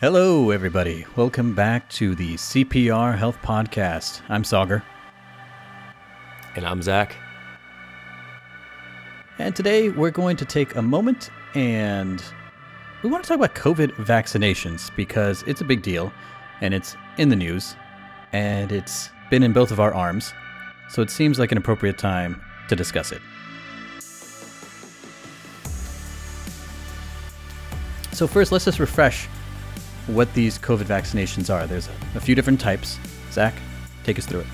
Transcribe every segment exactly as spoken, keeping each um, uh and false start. Hello, everybody. Welcome back to the C P R Health Podcast. I'm Sagar. And I'm Zach. And today we're going to take a moment and we want to talk about COVID vaccinations because it's a big deal and it's in the news and it's been in both of our arms. So it seems like an appropriate time to discuss it. So first, let's just refresh what these COVID vaccinations are. There's a, a few different types. Zach, take us through it.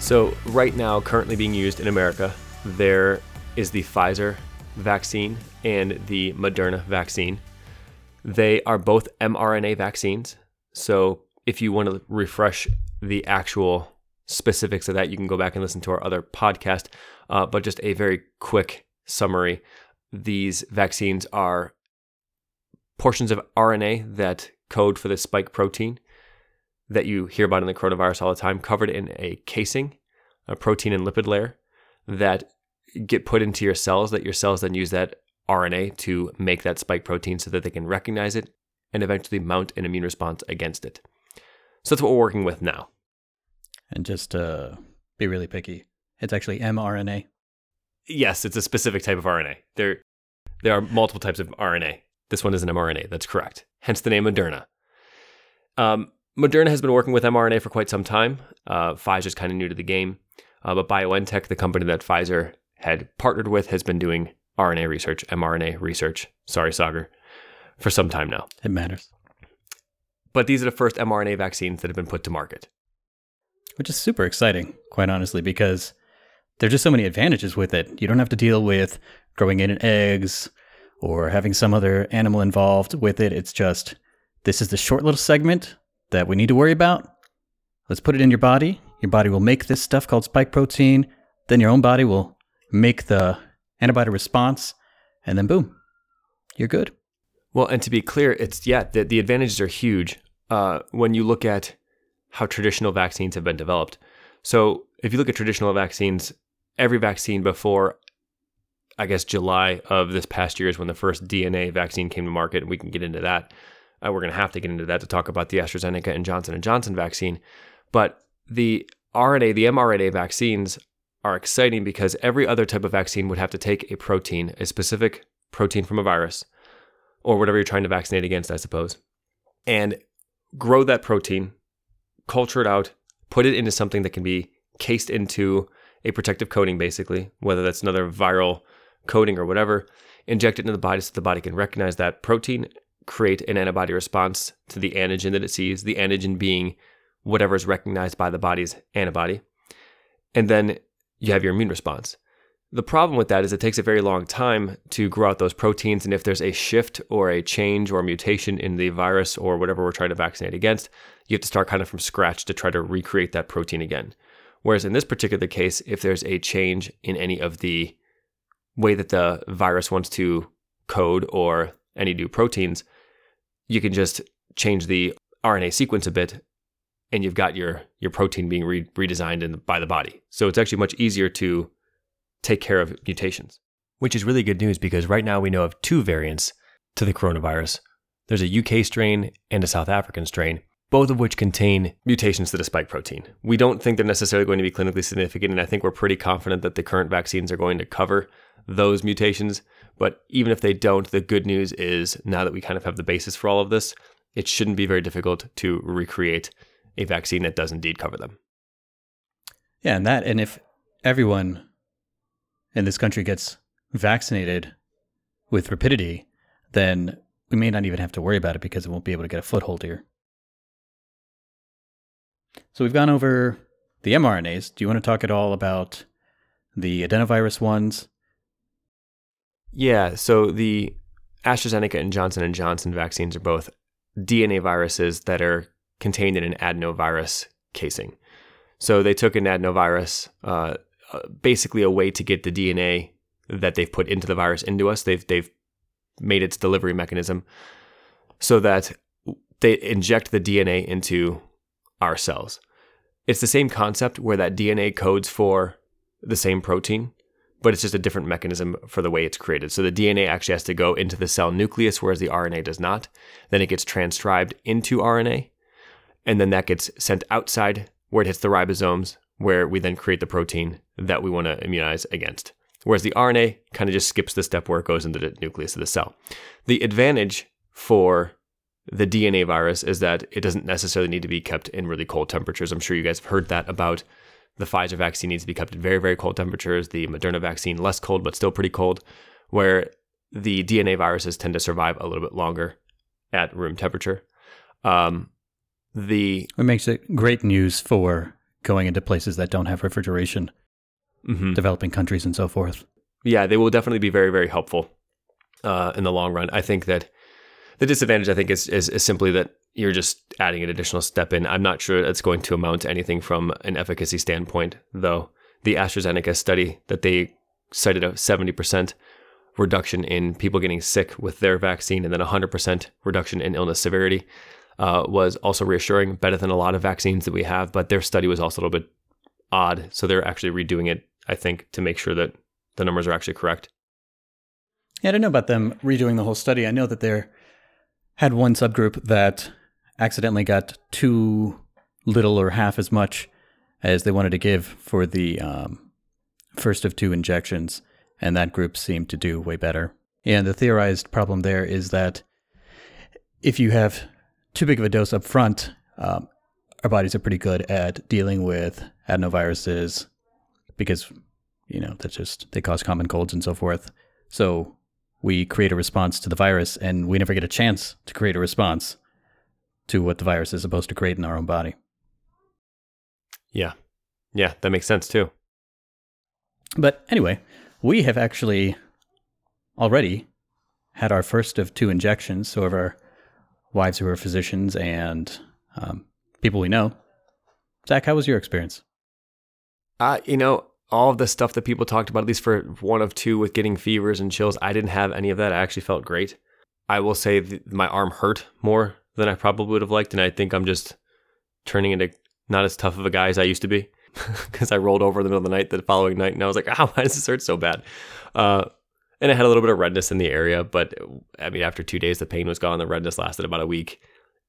So right now, currently being used in America, there is the Pfizer vaccine and the Moderna vaccine. They are both mRNA vaccines. So if you want to refresh the actual specifics of that, you can go back and listen to our other podcast. Uh, but just a very quick summary. These vaccines are portions of R N A that code for the spike protein that you hear about in the coronavirus all the time, covered in a casing, a protein and lipid layer that get put into your cells, that your cells then use that R N A to make that spike protein so that they can recognize it and eventually mount an immune response against it. So that's what we're working with now. And just uh, be really picky. It's actually mRNA. Yes, it's a specific type of R N A. There, there are multiple types of R N A. This one is an mRNA. That's correct. Hence the name Moderna. Um, Moderna has been working with mRNA for quite some time. Uh, Pfizer's kind of new to the game. Uh, but BioNTech, the company that Pfizer had partnered with, has been doing R N A research, mRNA research. Sorry, Sagar. For some time now. It matters. But these are the first mRNA vaccines that have been put to market. Which is super exciting, quite honestly, because there are just so many advantages with it. You don't have to deal with growing in eggs or having some other animal involved with it. It's just, this is the short little segment that we need to worry about. Let's put it in your body. Your body will make this stuff called spike protein. Then your own body will make the antibody response. And then boom, you're good. Well, and to be clear, it's, yeah, the, the advantages are huge uh, when you look at how traditional vaccines have been developed. So if you look at traditional vaccines, every vaccine before I guess July of this past year is when the first D N A vaccine came to market, and we can get into that. Uh, we're going to have to get into that to talk about the AstraZeneca and Johnson and Johnson vaccine. But the R N A, the mRNA vaccines are exciting because every other type of vaccine would have to take a protein, a specific protein from a virus, or whatever you're trying to vaccinate against, I suppose, and grow that protein, culture it out, put it into something that can be cased into a protective coating, basically, whether that's another viral coating or whatever, inject it into the body so the body can recognize that protein, create an antibody response to the antigen that it sees, the antigen being whatever is recognized by the body's antibody, and then you have your immune response. The problem with that is it takes a very long time to grow out those proteins, and if there's a shift or a change or a mutation in the virus or whatever we're trying to vaccinate against, you have to start kind of from scratch to try to recreate that protein again. Whereas in this particular case, if there's a change in any of the way that the virus wants to code or any new proteins, you can just change the R N A sequence a bit and you've got your your protein being re- redesigned in the, by the body. So it's actually much easier to take care of mutations. Which is really good news because right now we know of two variants to the coronavirus. There's a U K strain and a South African strain, both of which contain mutations to the spike protein. We don't think they're necessarily going to be clinically significant, and I think we're pretty confident that the current vaccines are going to cover those mutations. But even if they don't, the good news is now that we kind of have the basis for all of this, it shouldn't be very difficult to recreate a vaccine that does indeed cover them. Yeah, and that, and if everyone in this country gets vaccinated with rapidity, then we may not even have to worry about it because it won't be able to get a foothold here. So we've gone over the mRNAs. Do you want to talk at all about the adenovirus ones? Yeah, so the AstraZeneca and Johnson and Johnson vaccines are both D N A viruses that are contained in an adenovirus casing. So they took an adenovirus, uh, basically a way to get the D N A that they've put into the virus into us. They've they've made its delivery mechanism so that they inject the D N A into our cells. It's the same concept where that D N A codes for the same protein. but it's just a different mechanism for the way it's created. So the D N A actually has to go into the cell nucleus, whereas the R N A does not. Then it gets transcribed into R N A, and then that gets sent outside where it hits the ribosomes, where we then create the protein that we want to immunize against. Whereas the R N A kind of just skips the step where it goes into the nucleus of the cell. The advantage for the D N A virus is that it doesn't necessarily need to be kept in really cold temperatures. I'm sure you guys have heard that about the Pfizer vaccine needs to be kept at very, very cold temperatures. The Moderna vaccine, less cold, but still pretty cold, where the D N A viruses tend to survive a little bit longer at room temperature. Um, the It makes it great news for going into places that don't have refrigeration, mm-hmm. developing countries and so forth. Yeah, they will definitely be very, very helpful uh, in the long run. I think that the disadvantage, I think, is, is is simply that you're just adding an additional step in. I'm not sure it's going to amount to anything from an efficacy standpoint, though. The AstraZeneca study that they cited a seventy percent reduction in people getting sick with their vaccine and then one hundred percent reduction in illness severity uh, was also reassuring, better than a lot of vaccines that we have, but their study was also a little bit odd. So they're actually redoing it, I think, to make sure that the numbers are actually correct. Yeah, I don't know about them redoing the whole study. I know that they're had one subgroup that accidentally got too little or half as much as they wanted to give for the um, first of two injections, and that group seemed to do way better. And the theorized problem there is that if you have too big of a dose up front, um, our bodies are pretty good at dealing with adenoviruses because, you know, that's just, they cause common colds and so forth. So we create a response to the virus, and we never get a chance to create a response to what the virus is supposed to create in our own body. Yeah. Yeah, that makes sense too. But anyway, we have actually already had our first of two injections. So of our wives who are physicians and um, people we know. Zach, how was your experience? Uh, you know, all of the stuff that people talked about, at least for one of two with getting fevers and chills, I didn't have any of that. I actually felt great. I will say th- my arm hurt more than I probably would have liked. And I think I'm just turning into not as tough of a guy as I used to be because I rolled over in the middle of the night the following night and I was like, ow, why does this hurt so bad? Uh, and I had a little bit of redness in the area. But I mean, after two days, the pain was gone. The redness lasted about a week.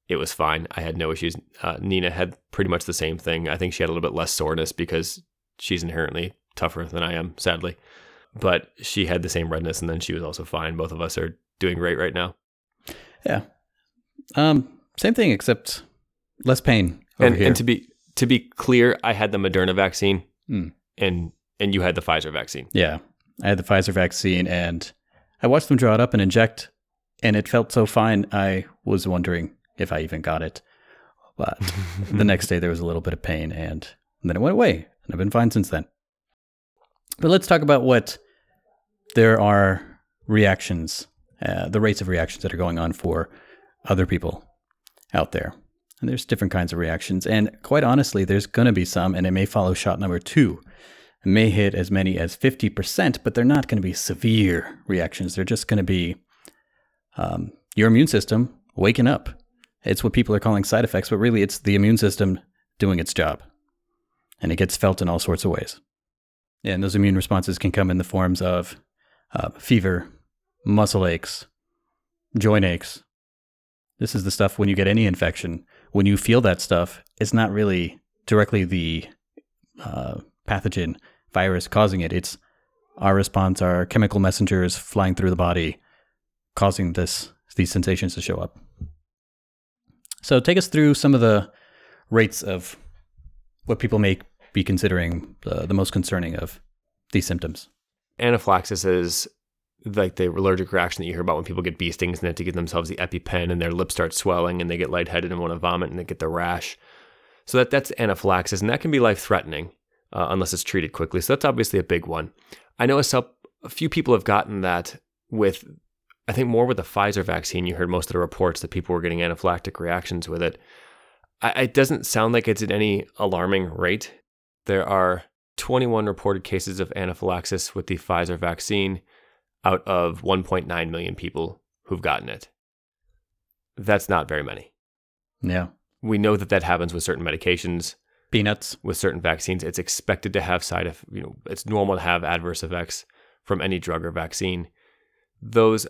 It was fine. I had no issues. Uh, Nina had pretty much the same thing. I think she had a little bit less soreness because she's inherently tougher than I am, sadly. But she had the same redness, and then she was also fine. Both of us are doing great right now. Yeah. Um, same thing, except less pain over and, here. And to be to be clear, I had the Moderna vaccine, mm. and and you had the Pfizer vaccine. Yeah. I had the Pfizer vaccine, and I watched them draw it up and inject, and it felt so fine, I was wondering if I even got it. But the next day, there was a little bit of pain, and, and then it went away. I've been fine since then. But let's talk about what there are reactions, uh, the rates of reactions that are going on for other people out there. And there's different kinds of reactions. And quite honestly, there's going to be some, and it may follow shot number two. It may hit as many as fifty percent, but they're not going to be severe reactions. They're just going to be um, your immune system waking up. It's what people are calling side effects, but really it's the immune system doing its job. And it gets felt in all sorts of ways. Yeah, and those immune responses can come in the forms of uh, fever, muscle aches, joint aches. This is the stuff when you get any infection, when you feel that stuff, it's not really directly the uh, pathogen virus causing it. It's our response, our chemical messengers flying through the body, causing this these sensations to show up. So take us through some of the rates of what people may be considering uh, the most concerning of these symptoms. Anaphylaxis is like the allergic reaction that you hear about when people get bee stings and they have to give themselves the EpiPen and their lips start swelling and they get lightheaded and want to vomit and they get the rash. So that that's anaphylaxis, and that can be life-threatening uh, unless it's treated quickly. So that's obviously a big one. I know a, sub, a few people have gotten that with, I think more with the Pfizer vaccine. You heard most of the reports that people were getting anaphylactic reactions with it. It doesn't sound like it's at any alarming rate. There are twenty-one reported cases of anaphylaxis with the Pfizer vaccine out of one point nine million people who've gotten it. That's not very many. Yeah. We know that that happens with certain medications. peanuts. With certain vaccines, it's expected to have side effects. You know, it's normal to have adverse effects from any drug or vaccine. Those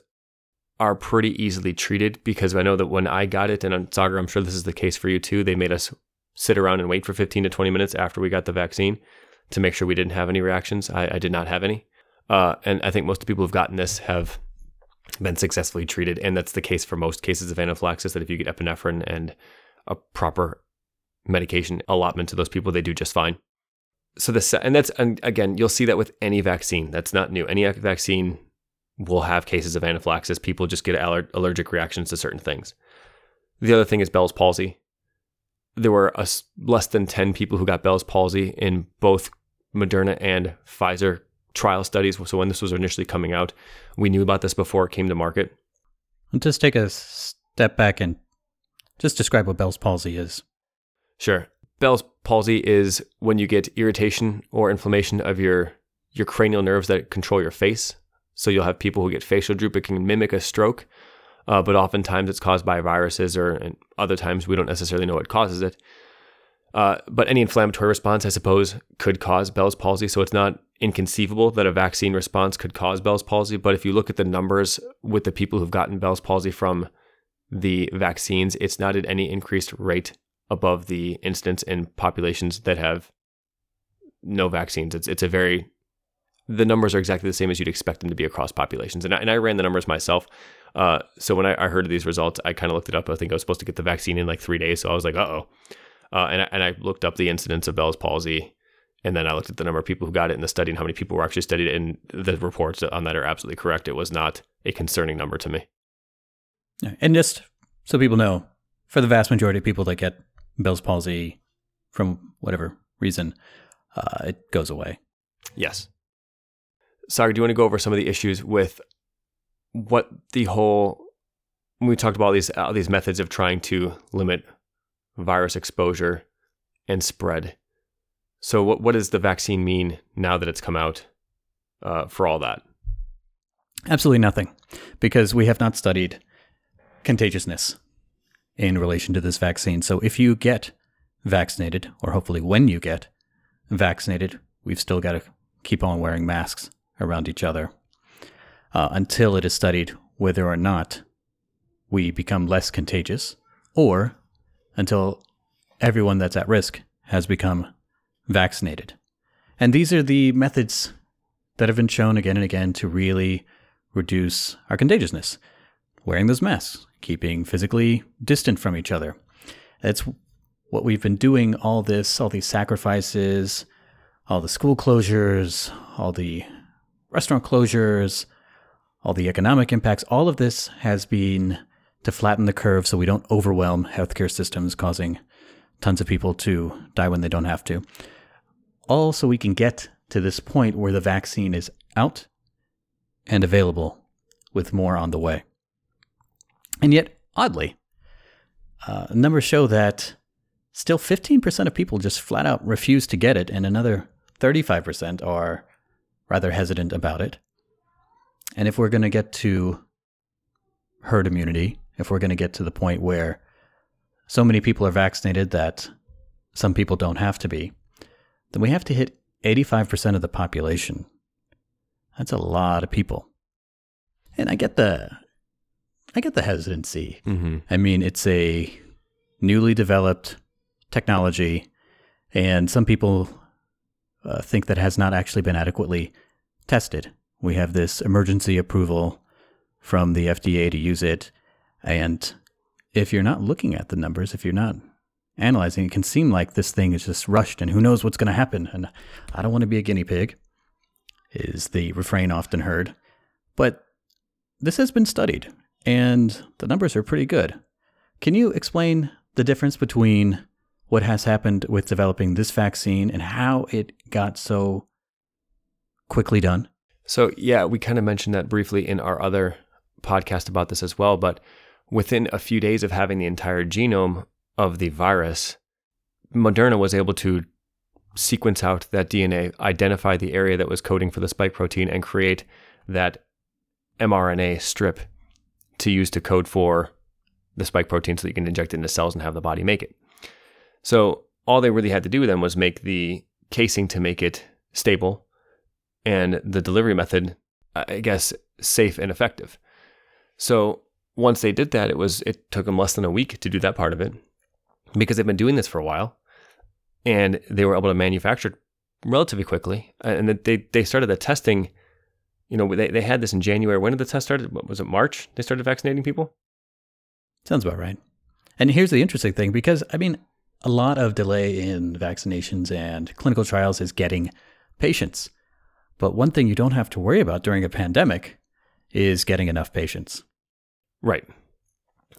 are pretty easily treated, because I know that when I got it, and Sagar, I'm sure this is the case for you too, they made us sit around and wait for fifteen to twenty minutes after we got the vaccine to make sure we didn't have any reactions. I, I did not have any. Uh, and I think most of the people who've gotten this have been successfully treated. And that's the case for most cases of anaphylaxis, that if you get epinephrine and a proper medication allotment to those people, they do just fine. So this, and that's, and again, you'll see that with any vaccine. That's not new. Any vaccine will have cases of anaphylaxis. People just get aller- allergic reactions to certain things. The other thing is Bell's palsy. There were a, less than ten people who got Bell's palsy in both Moderna and Pfizer trial studies. So when this was initially coming out, we knew about this before it came to market. I'll just take a step back and just describe what Bell's palsy is. Sure. Bell's palsy is when you get irritation or inflammation of your, your cranial nerves that control your face. So you'll have people who get facial droop. It can mimic a stroke, uh, but oftentimes it's caused by viruses, or and other times we don't necessarily know what causes it. Uh, but any inflammatory response, I suppose, could cause Bell's palsy. So it's not inconceivable that a vaccine response could cause Bell's palsy. But if you look at the numbers with the people who've gotten Bell's palsy from the vaccines, it's not at any increased rate above the incidence in populations that have no vaccines. It's it's a very, the numbers are exactly the same as you'd expect them to be across populations. And I, and I ran the numbers myself. Uh, so when I, I heard of these results, I kind of looked it up. I think I was supposed to get the vaccine in like three days. So I was like, uh-oh. Uh, and, I, and I looked up the incidence of Bell's palsy, and then I looked at the number of people who got it in the study and how many people were actually studied, and the reports on that are absolutely correct. It was not a concerning number to me. And just so people know, for the vast majority of people that get Bell's palsy from whatever reason, uh, it goes away. Yes. Sagar, do you want to go over some of the issues with what the whole, we talked about all these, all these methods of trying to limit virus exposure and spread. So what what does the vaccine mean now that it's come out uh, for all that? Absolutely nothing, because we have not studied contagiousness in relation to this vaccine. So if you get vaccinated, or hopefully when you get vaccinated, we've still got to keep on wearing masks around each other uh, until it is studied whether or not we become less contagious, or until everyone that's at risk has become vaccinated. And these are the methods that have been shown again and again to really reduce our contagiousness. Wearing those masks, keeping physically distant from each other. That's what we've been doing, all this, all these sacrifices, all the school closures, all the restaurant closures, all the economic impacts. All of this has been to flatten the curve so we don't overwhelm healthcare systems, causing tons of people to die when they don't have to. Also, we can get to this point where the vaccine is out and available, with more on the way. And yet, oddly, uh, numbers show that still fifteen percent of people just flat out refuse to get it, and another thirty-five percent are rather hesitant about it. And if we're going to get to herd immunity, if we're going to get to the point where so many people are vaccinated that some people don't have to be, then we have to hit eighty-five percent of the population. That's a lot of people. And I get the I get the hesitancy. Mm-hmm. I mean, it's a newly developed technology, and some people uh, think that has not actually been adequately tested. We have this emergency approval from the F D A to use it, and if you're not looking at the numbers, if you're not analyzing, it can seem like this thing is just rushed and who knows what's going to happen. And I don't want to be a guinea pig is the refrain often heard. But this has been studied and the numbers are pretty good. Can you explain the difference between what has happened with developing this vaccine and how it got so quickly done? So, yeah, we kind of mentioned that briefly in our other podcast about this as well, but within a few days of having the entire genome of the virus, Moderna was able to sequence out that D N A, identify the area that was coding for the spike protein, and create that mRNA strip to use to code for the spike protein so that you can inject it into cells and have the body make it. So all they really had to do then was make the casing to make it stable and the delivery method, I guess, safe and effective. So once they did that, it was it took them less than a week to do that part of it because they've been doing this for a while, and they were able to manufacture relatively quickly. And they they started the testing. You know, they they had this in January. When did the test start? What, was it March? They started vaccinating people. Sounds about right. And here's the interesting thing, because I mean, a lot of delay in vaccinations and clinical trials is getting patients. But one thing you don't have to worry about during a pandemic is getting enough patients. Right.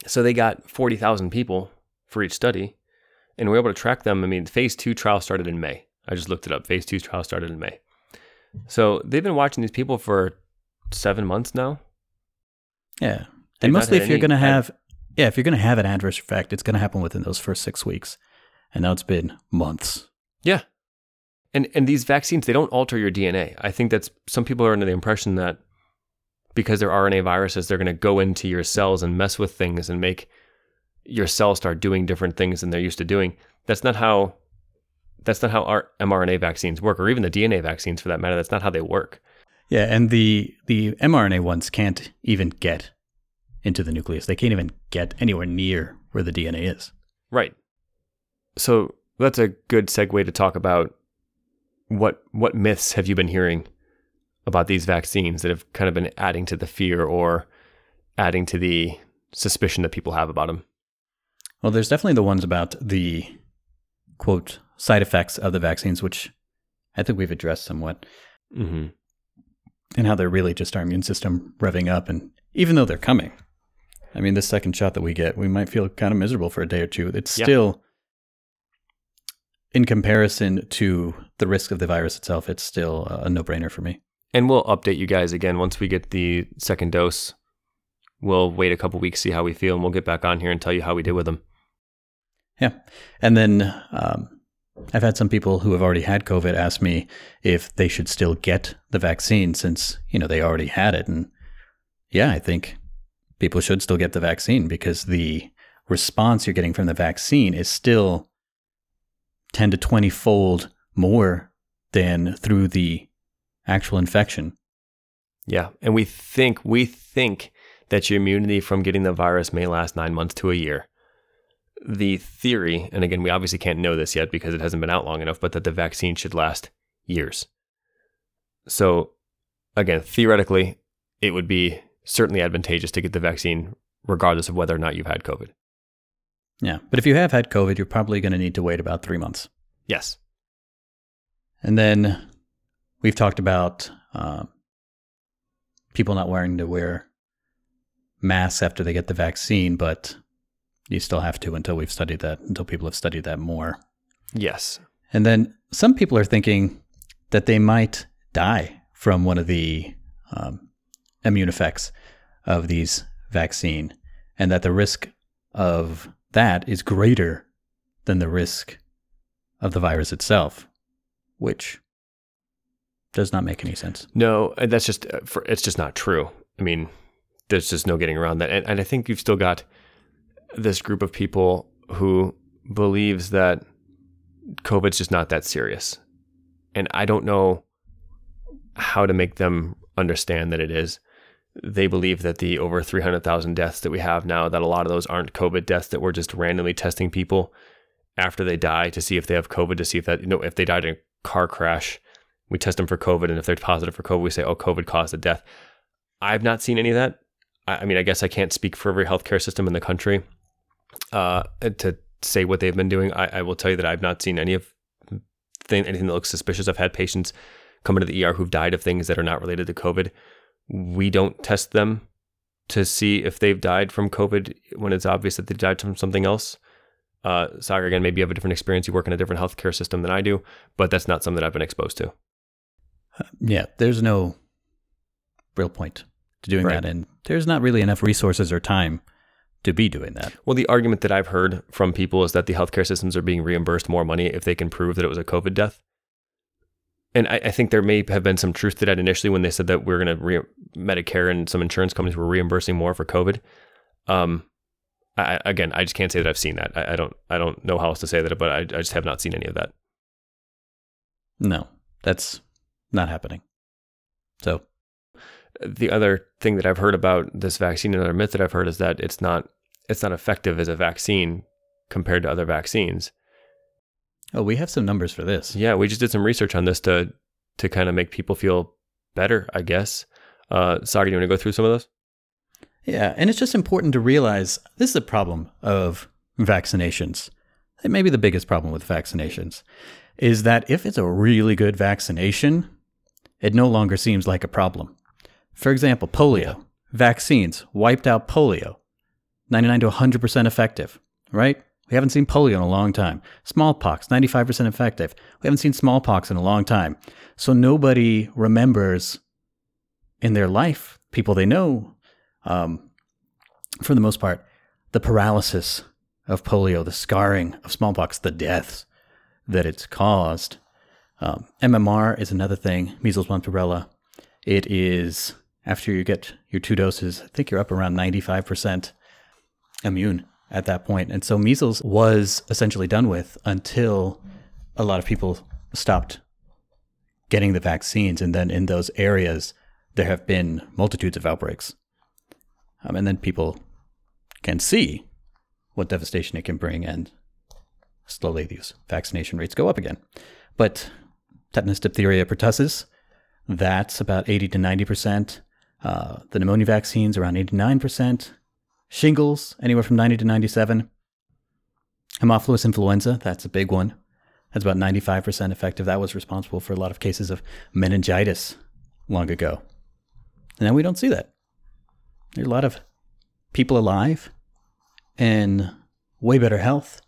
So they got forty thousand people for each study, and we were able to track them. I mean, phase two trial started in May. I just looked it up. Phase two trial started in May. So they've been watching these people for seven months now. Yeah. They've and mostly if you're going to have... Yeah, if you're going to have an adverse effect, it's going to happen within those first six weeks. And now it's been months. Yeah. And and these vaccines, they don't alter your D N A. I think that's, some people are under the impression that because they're R N A viruses, they're going to go into your cells and mess with things and make your cells start doing different things than they're used to doing. That's not how, that's not how our mRNA vaccines work, or even the D N A vaccines for that matter. That's not how they work. Yeah, and the the mRNA ones can't even get into the nucleus. They can't even get anywhere near where the D N A is. Right. So that's a good segue to talk about what what myths have you been hearing about these vaccines that have kind of been adding to the fear or adding to the suspicion that people have about them? Well, there's definitely the ones about the, quote, side effects of the vaccines, which I think we've addressed somewhat. Mm-hmm. And how they're really just our immune system revving up, and even though they're coming. I mean, this second shot that we get, we might feel kind of miserable for a day or two. It's yeah. still, in comparison to the risk of the virus itself, it's still a no-brainer for me. And we'll update you guys again once we get the second dose. We'll wait a couple weeks, see how we feel, and we'll get back on here and tell you how we did with them. Yeah. And then um, I've had some people who have already had COVID ask me if they should still get the vaccine since, you know, they already had it. And yeah, I think people should still get the vaccine because the response you're getting from the vaccine is still ten to twenty fold more than through the actual infection. Yeah, and we think we think that your immunity from getting the virus may last nine months to a year. The theory, and again, we obviously can't know this yet because it hasn't been out long enough, but that the vaccine should last years. So again, theoretically, it would be certainly advantageous to get the vaccine regardless of whether or not you've had COVID. Yeah. But if you have had COVID, you're probably going to need to wait about three months. Yes. And then we've talked about uh, people not wanting to wear masks after they get the vaccine, but you still have to until we've studied that, until people have studied that more. Yes. And then some people are thinking that they might die from one of the um, immune effects of these vaccine, and that the risk of that is greater than the risk of the virus itself, which does not make any sense. No, that's just, for, it's just not true. I mean, there's just no getting around that. And, and I think you've still got this group of people who believes that COVID's just not that serious. And I don't know how to make them understand that it is. They believe that the over three hundred thousand deaths that we have now, that a lot of those aren't COVID deaths, that we're just randomly testing people after they die to see if they have COVID, to see if that, you know, if they died in a car crash, we test them for COVID. And if they're positive for COVID, we say, oh, COVID caused the death. I've not seen any of that. I, I mean, I guess I can't speak for every healthcare system in the country uh, to say what they've been doing. I, I will tell you that I've not seen any of thing, anything that looks suspicious. I've had patients come into the E R who've died of things that are not related to COVID. We don't test them to see if they've died from COVID when it's obvious that they died from something else. Uh, Sagar, again, maybe you have a different experience. You work in a different healthcare system than I do, but that's not something that I've been exposed to. Uh, yeah, there's no real point to doing right. that. And there's not really enough resources or time to be doing that. Well, the argument that I've heard from people is that the healthcare systems are being reimbursed more money if they can prove that it was a COVID death. And I, I think there may have been some truth to that initially when they said that we're going to re- Medicare and some insurance companies were reimbursing more for COVID. Um, I, again, I just can't say that I've seen that. I, I don't, I don't know how else to say that, but I, I just have not seen any of that. No, that's not happening. So the other thing that I've heard about this vaccine, another myth that I've heard, is that it's not, it's not effective as a vaccine compared to other vaccines. Oh, we have some numbers for this. Yeah, we just did some research on this to to kind of make people feel better, I guess. Uh, Sagar, do you want to go through some of those? Yeah, and it's just important to realize this is a problem of vaccinations. It may be the biggest problem with vaccinations, is that if it's a really good vaccination, it no longer seems like a problem. For example, polio. Yeah. Vaccines wiped out polio, ninety-nine to one hundred percent effective, right? We haven't seen polio in a long time. Smallpox, ninety-five percent effective. We haven't seen smallpox in a long time. So nobody remembers in their life, people they know, um, for the most part, the paralysis of polio, the scarring of smallpox, the deaths that it's caused. Um, M M R is another thing, measles, mumps, rubella. It is, after you get your two doses, I think you're up around ninety-five percent immune at that point. And so measles was essentially done with until a lot of people stopped getting the vaccines. And then in those areas, there have been multitudes of outbreaks. Um, and then people can see what devastation it can bring, and slowly these vaccination rates go up again. But tetanus, diphtheria, pertussis, that's about eighty to ninety percent. Uh, the pneumonia vaccines around eighty-nine percent. Shingles, anywhere from ninety to ninety-seven. Haemophilus influenza, that's a big one. That's about ninety-five percent effective. That was responsible for a lot of cases of meningitis long ago. And now we don't see that. There are a lot of people alive and way better health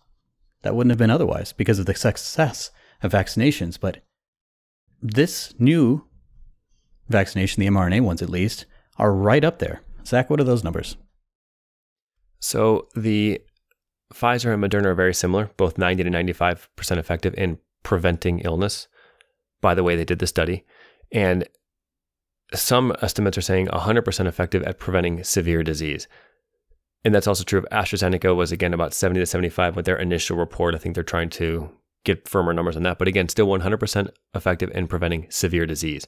that wouldn't have been otherwise because of the success of vaccinations. But this new vaccination, the mRNA ones at least, are right up there. Zach, what are those numbers? So the Pfizer and Moderna are very similar, both ninety to ninety-five percent effective in preventing illness, by the way they did the study. And some estimates are saying one hundred percent effective at preventing severe disease. And that's also true of AstraZeneca, was again about seventy to seventy-five with their initial report. I think they're trying to get firmer numbers on that, but again, still one hundred percent effective in preventing severe disease.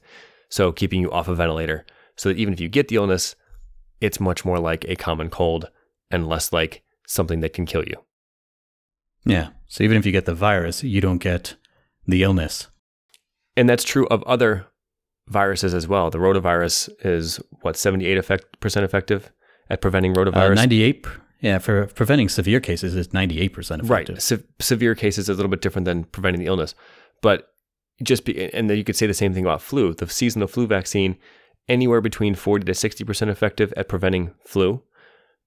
So keeping you off a ventilator so that even if you get the illness, it's much more like a common cold and less like something that can kill you. Yeah. So even if you get the virus, you don't get the illness. And that's true of other viruses as well. The rotavirus is, what, seventy-eight percent effective at preventing rotavirus? Uh, ninety-eight. Yeah, for preventing severe cases, it's ninety-eight percent effective. Right. Se- severe cases is a little bit different than preventing the illness. But just be, and then you could say the same thing about flu. The seasonal flu vaccine, anywhere between forty to sixty percent effective at preventing flu.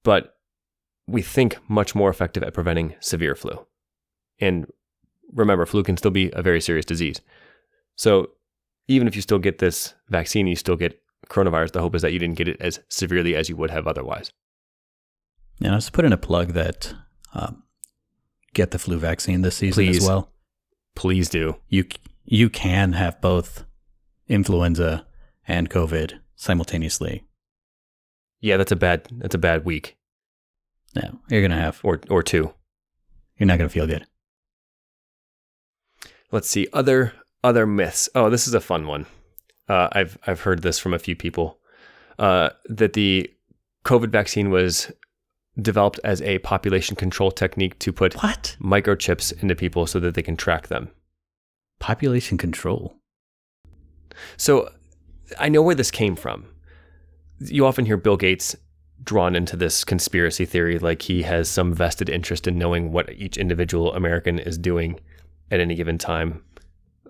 But we think much more effective at preventing severe flu. And remember, flu can still be a very serious disease. So even if you still get this vaccine, you still get coronavirus, the hope is that you didn't get it as severely as you would have otherwise. And I'll just put in a plug that um, get the flu vaccine this season please, as well. Please do. You, you can have both influenza and COVID simultaneously. Yeah, that's a bad, that's a bad week. No, you're going to have. Or or two. You're not going to feel good. Let's see. Other other myths. Oh, this is a fun one. Uh, I've I've heard this from a few people. Uh, that the COVID vaccine was developed as a population control technique to put what? microchips into people so that they can track them. Population control? So I know where this came from. You often hear Bill Gates drawn into this conspiracy theory, like he has some vested interest in knowing what each individual American is doing at any given time,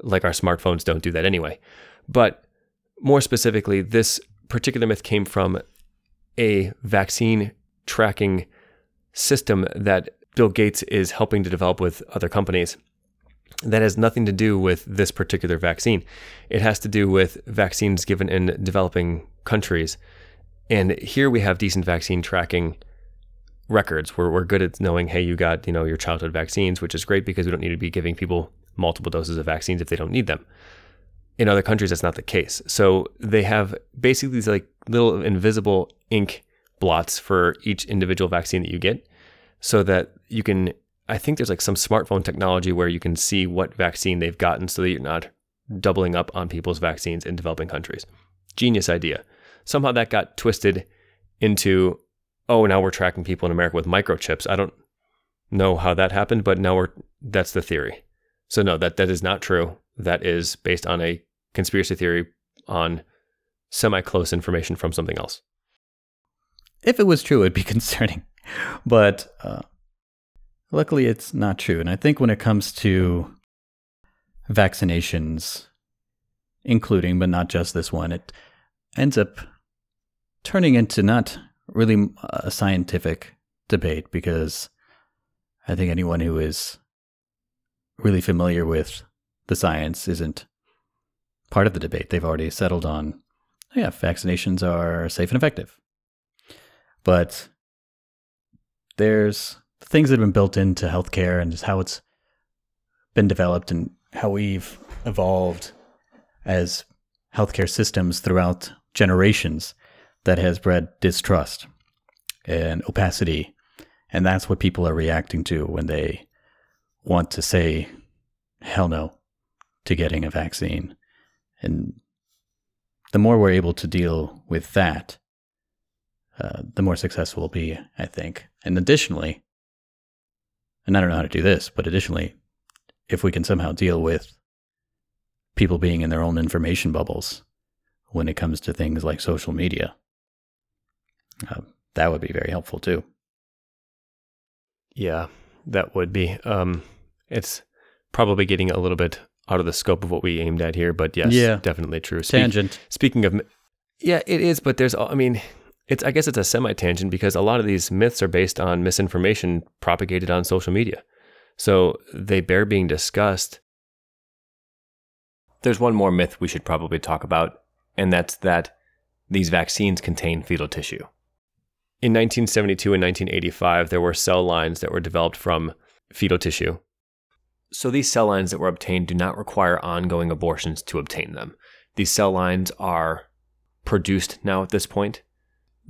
like our smartphones don't do that anyway. But more specifically, this particular myth came from a vaccine tracking system that Bill Gates is helping to develop with other companies that has nothing to do with this particular vaccine. It has to do with vaccines given in developing countries. And here we have decent vaccine tracking records where we're good at knowing, hey, you got, you know, your childhood vaccines, which is great because we don't need to be giving people multiple doses of vaccines if they don't need them. In other countries, that's not the case. So they have basically these like little invisible ink blots for each individual vaccine that you get so that you can, I think there's like some smartphone technology where you can see what vaccine they've gotten so that you're not doubling up on people's vaccines in developing countries. Genius idea. Somehow that got twisted into, oh, now we're tracking people in America with microchips. I don't know how that happened, but now we're, that's the theory. So no, that, that is not true. That is based on a conspiracy theory on semi-close information from something else. If it was true, it'd be concerning. But uh, luckily, it's not true. And I think when it comes to vaccinations, including but not just this one, it ends up turning into not really a scientific debate, because I think anyone who is really familiar with the science isn't part of the debate. They've already settled on, yeah, vaccinations are safe and effective. But there's things that have been built into healthcare and just how it's been developed and how we've evolved as healthcare systems throughout generations that has bred distrust and opacity. And that's what people are reacting to when they want to say, hell no, to getting a vaccine. And the more we're able to deal with that, uh, the more successful we'll be, I think. And additionally, and I don't know how to do this, but additionally, if we can somehow deal with people being in their own information bubbles when it comes to things like social media, uh, that would be very helpful too. Yeah, that would be. Um, it's probably getting a little bit out of the scope of what we aimed at here, but yes, yeah. Definitely true. Spe- tangent. Speaking of, yeah, it is, but there's, I mean, it's, I guess it's a semi-tangent, because a lot of these myths are based on misinformation propagated on social media. So they bear being discussed. There's one more myth we should probably talk about, and that's that these vaccines contain fetal tissue. In nineteen seventy-two and nineteen eighty-five, there were cell lines that were developed from fetal tissue. So these cell lines that were obtained do not require ongoing abortions to obtain them. These cell lines are produced now at this point.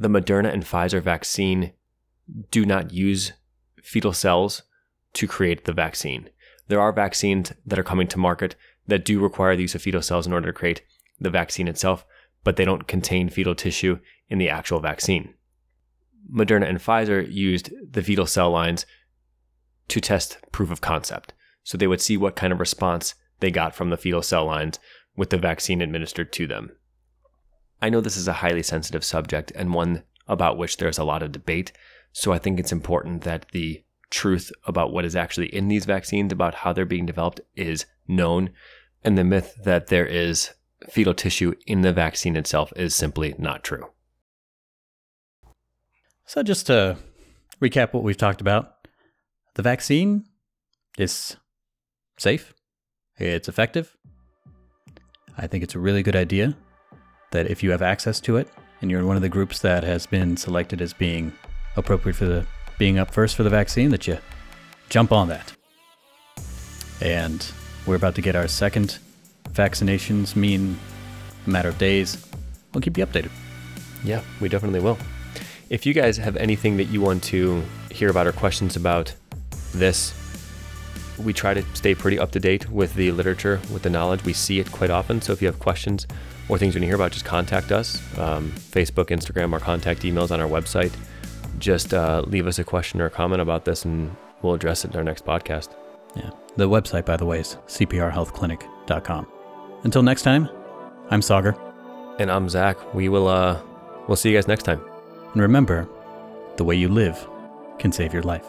The Moderna and Pfizer vaccine do not use fetal cells to create the vaccine. There are vaccines that are coming to market that do require the use of fetal cells in order to create the vaccine itself, but they don't contain fetal tissue in the actual vaccine. Moderna and Pfizer used the fetal cell lines to test proof of concept. So they would see what kind of response they got from the fetal cell lines with the vaccine administered to them. I know this is a highly sensitive subject and one about which there's a lot of debate, so I think it's important that the truth about what is actually in these vaccines, about how they're being developed, is known, and the myth that there is fetal tissue in the vaccine itself is simply not true. So just to recap what we've talked about, the vaccine is safe, it's effective. I think it's a really good idea that if you have access to it and you're in one of the groups that has been selected as being appropriate for the, being up first for the vaccine, that you jump on that. And we're about to get our second vaccinations, mean a matter of days. We'll keep you updated. Yeah, we definitely will. If you guys have anything that you want to hear about or questions about this, we try to stay pretty up to date with the literature, with the knowledge. We see it quite often. So if you have questions or things you want to hear about, just contact us. Um, Facebook, Instagram, our contact emails on our website. Just uh, leave us a question or a comment about this and we'll address it in our next podcast. Yeah. The website, by the way, is c p r health clinic dot com. Until next time, I'm Sagar. And I'm Zach. We will, uh, we'll see you guys next time. And remember, the way you live can save your life.